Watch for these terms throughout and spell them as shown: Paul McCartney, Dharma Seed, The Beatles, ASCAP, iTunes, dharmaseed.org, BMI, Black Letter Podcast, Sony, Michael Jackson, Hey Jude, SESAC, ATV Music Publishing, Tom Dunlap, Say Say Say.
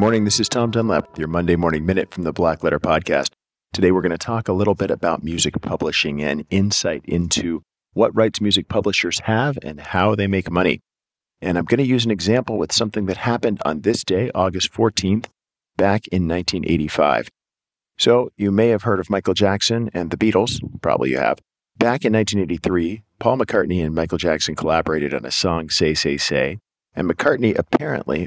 morning. This is Tom Dunlap, your Monday Morning Minute from the Black Letter Podcast. Today, we're going to talk a little bit about music publishing and insight into what rights music publishers have and how they make money. And I'm going to use an example with something that happened on this day, August 14th, back in 1985. So you may have heard of Michael Jackson and the Beatles, probably you have. Back in 1983, Paul McCartney and Michael Jackson collaborated on a song, Say Say Say, and McCartney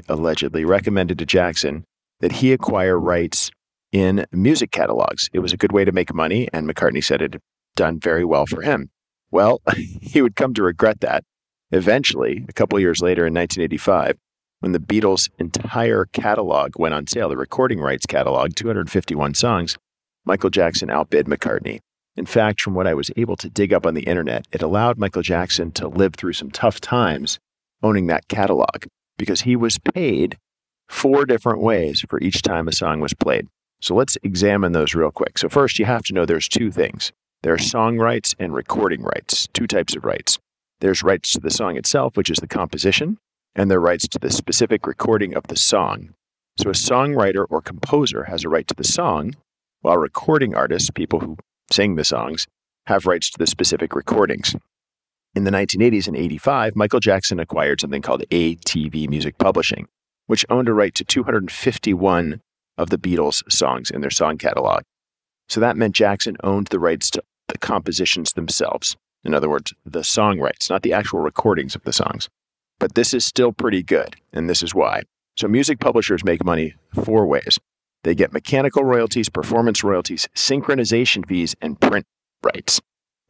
allegedly recommended to Jackson that he acquire rights in music catalogs. It was a good way to make money, and McCartney said it had done very well for him. Well, he would come to regret that. Eventually, a couple years later in 1985, when the Beatles' entire catalog went on sale, the recording rights catalog, 251 songs, Michael Jackson outbid McCartney. In fact, from what I was able to dig up on the internet, it allowed Michael Jackson to live through some tough times owning that catalog because he was paid 4 different ways for each time a song was played. So let's examine those real quick. So first, you have to know there's 2 things. There are song rights and recording rights, 2 types of rights. There's rights to the song itself, which is the composition, and there are rights to the specific recording of the song. So a songwriter or composer has a right to the song, while recording artists, people who sing the songs, have rights to the specific recordings. In the 1980s and 85, Michael Jackson acquired something called ATV Music Publishing, which owned a right to 251 of the Beatles' songs in their song catalog. So that meant Jackson owned the rights to the compositions themselves. In other words, the song rights, not the actual recordings of the songs. But this is still pretty good, and this is why. So music publishers make money 4 ways. They get mechanical royalties, performance royalties, synchronization fees, and print rights.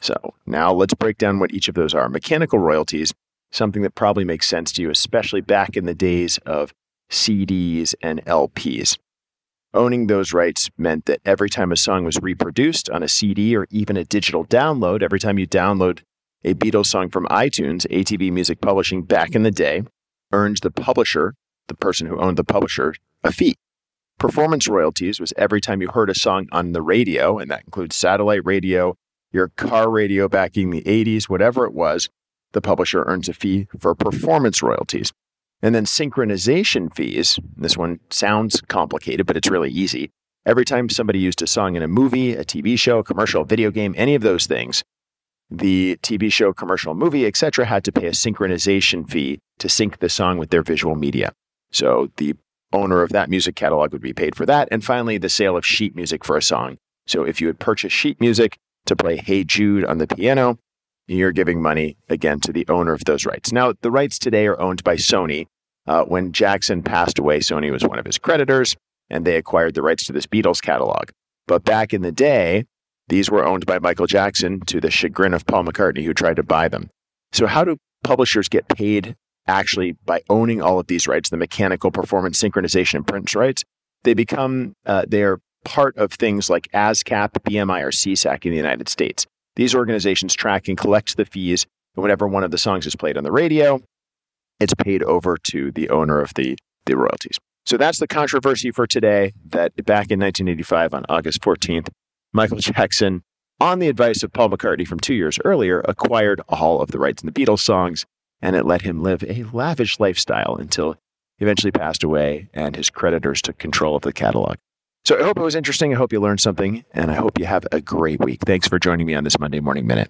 So now let's break down what each of those are. Mechanical royalties, something that probably makes sense to you, especially back in the days of CDs and LPs. Owning those rights meant that every time a song was reproduced on a CD or even a digital download, every time you download a Beatles song from iTunes, ATV Music Publishing back in the day earned the publisher, the person who owned the publisher, a fee. Performance royalties was every time you heard a song on the radio, and that includes satellite radio, your car radio back in the 80s, whatever it was, the publisher earns a fee for performance royalties. And then synchronization fees, this one sounds complicated, but it's really easy. Every time somebody used a song in a movie, a TV show, commercial, video game, any of those things, the TV show, commercial, movie, etc., had to pay a synchronization fee to sync the song with their visual media. So the owner of that music catalog would be paid for that. And finally, the sale of sheet music for a song. So if you had purchased sheet music to play Hey Jude on the piano, you're giving money, again, to the owner of those rights. Now, the rights today are owned by Sony. When Jackson passed away, Sony was one of his creditors, and they acquired the rights to this Beatles catalog. But back in the day, these were owned by Michael Jackson to the chagrin of Paul McCartney, who tried to buy them. So how do publishers get paid actually by owning all of these rights, the mechanical, performance, synchronization, and print rights? They become, they're part of things like ASCAP, BMI, or SESAC in the United States. These organizations track and collect the fees, and whenever one of the songs is played on the radio, it's paid over to the owner of the royalties. So that's the controversy for today, that back in 1985 on August 14th, Michael Jackson, on the advice of Paul McCartney from 2 years earlier, acquired all of the rights in the Beatles songs, and it let him live a lavish lifestyle until he eventually passed away and his creditors took control of the catalog. So I hope it was interesting. I hope you learned something, and I hope you have a great week. Thanks for joining me on this Monday Morning Minute.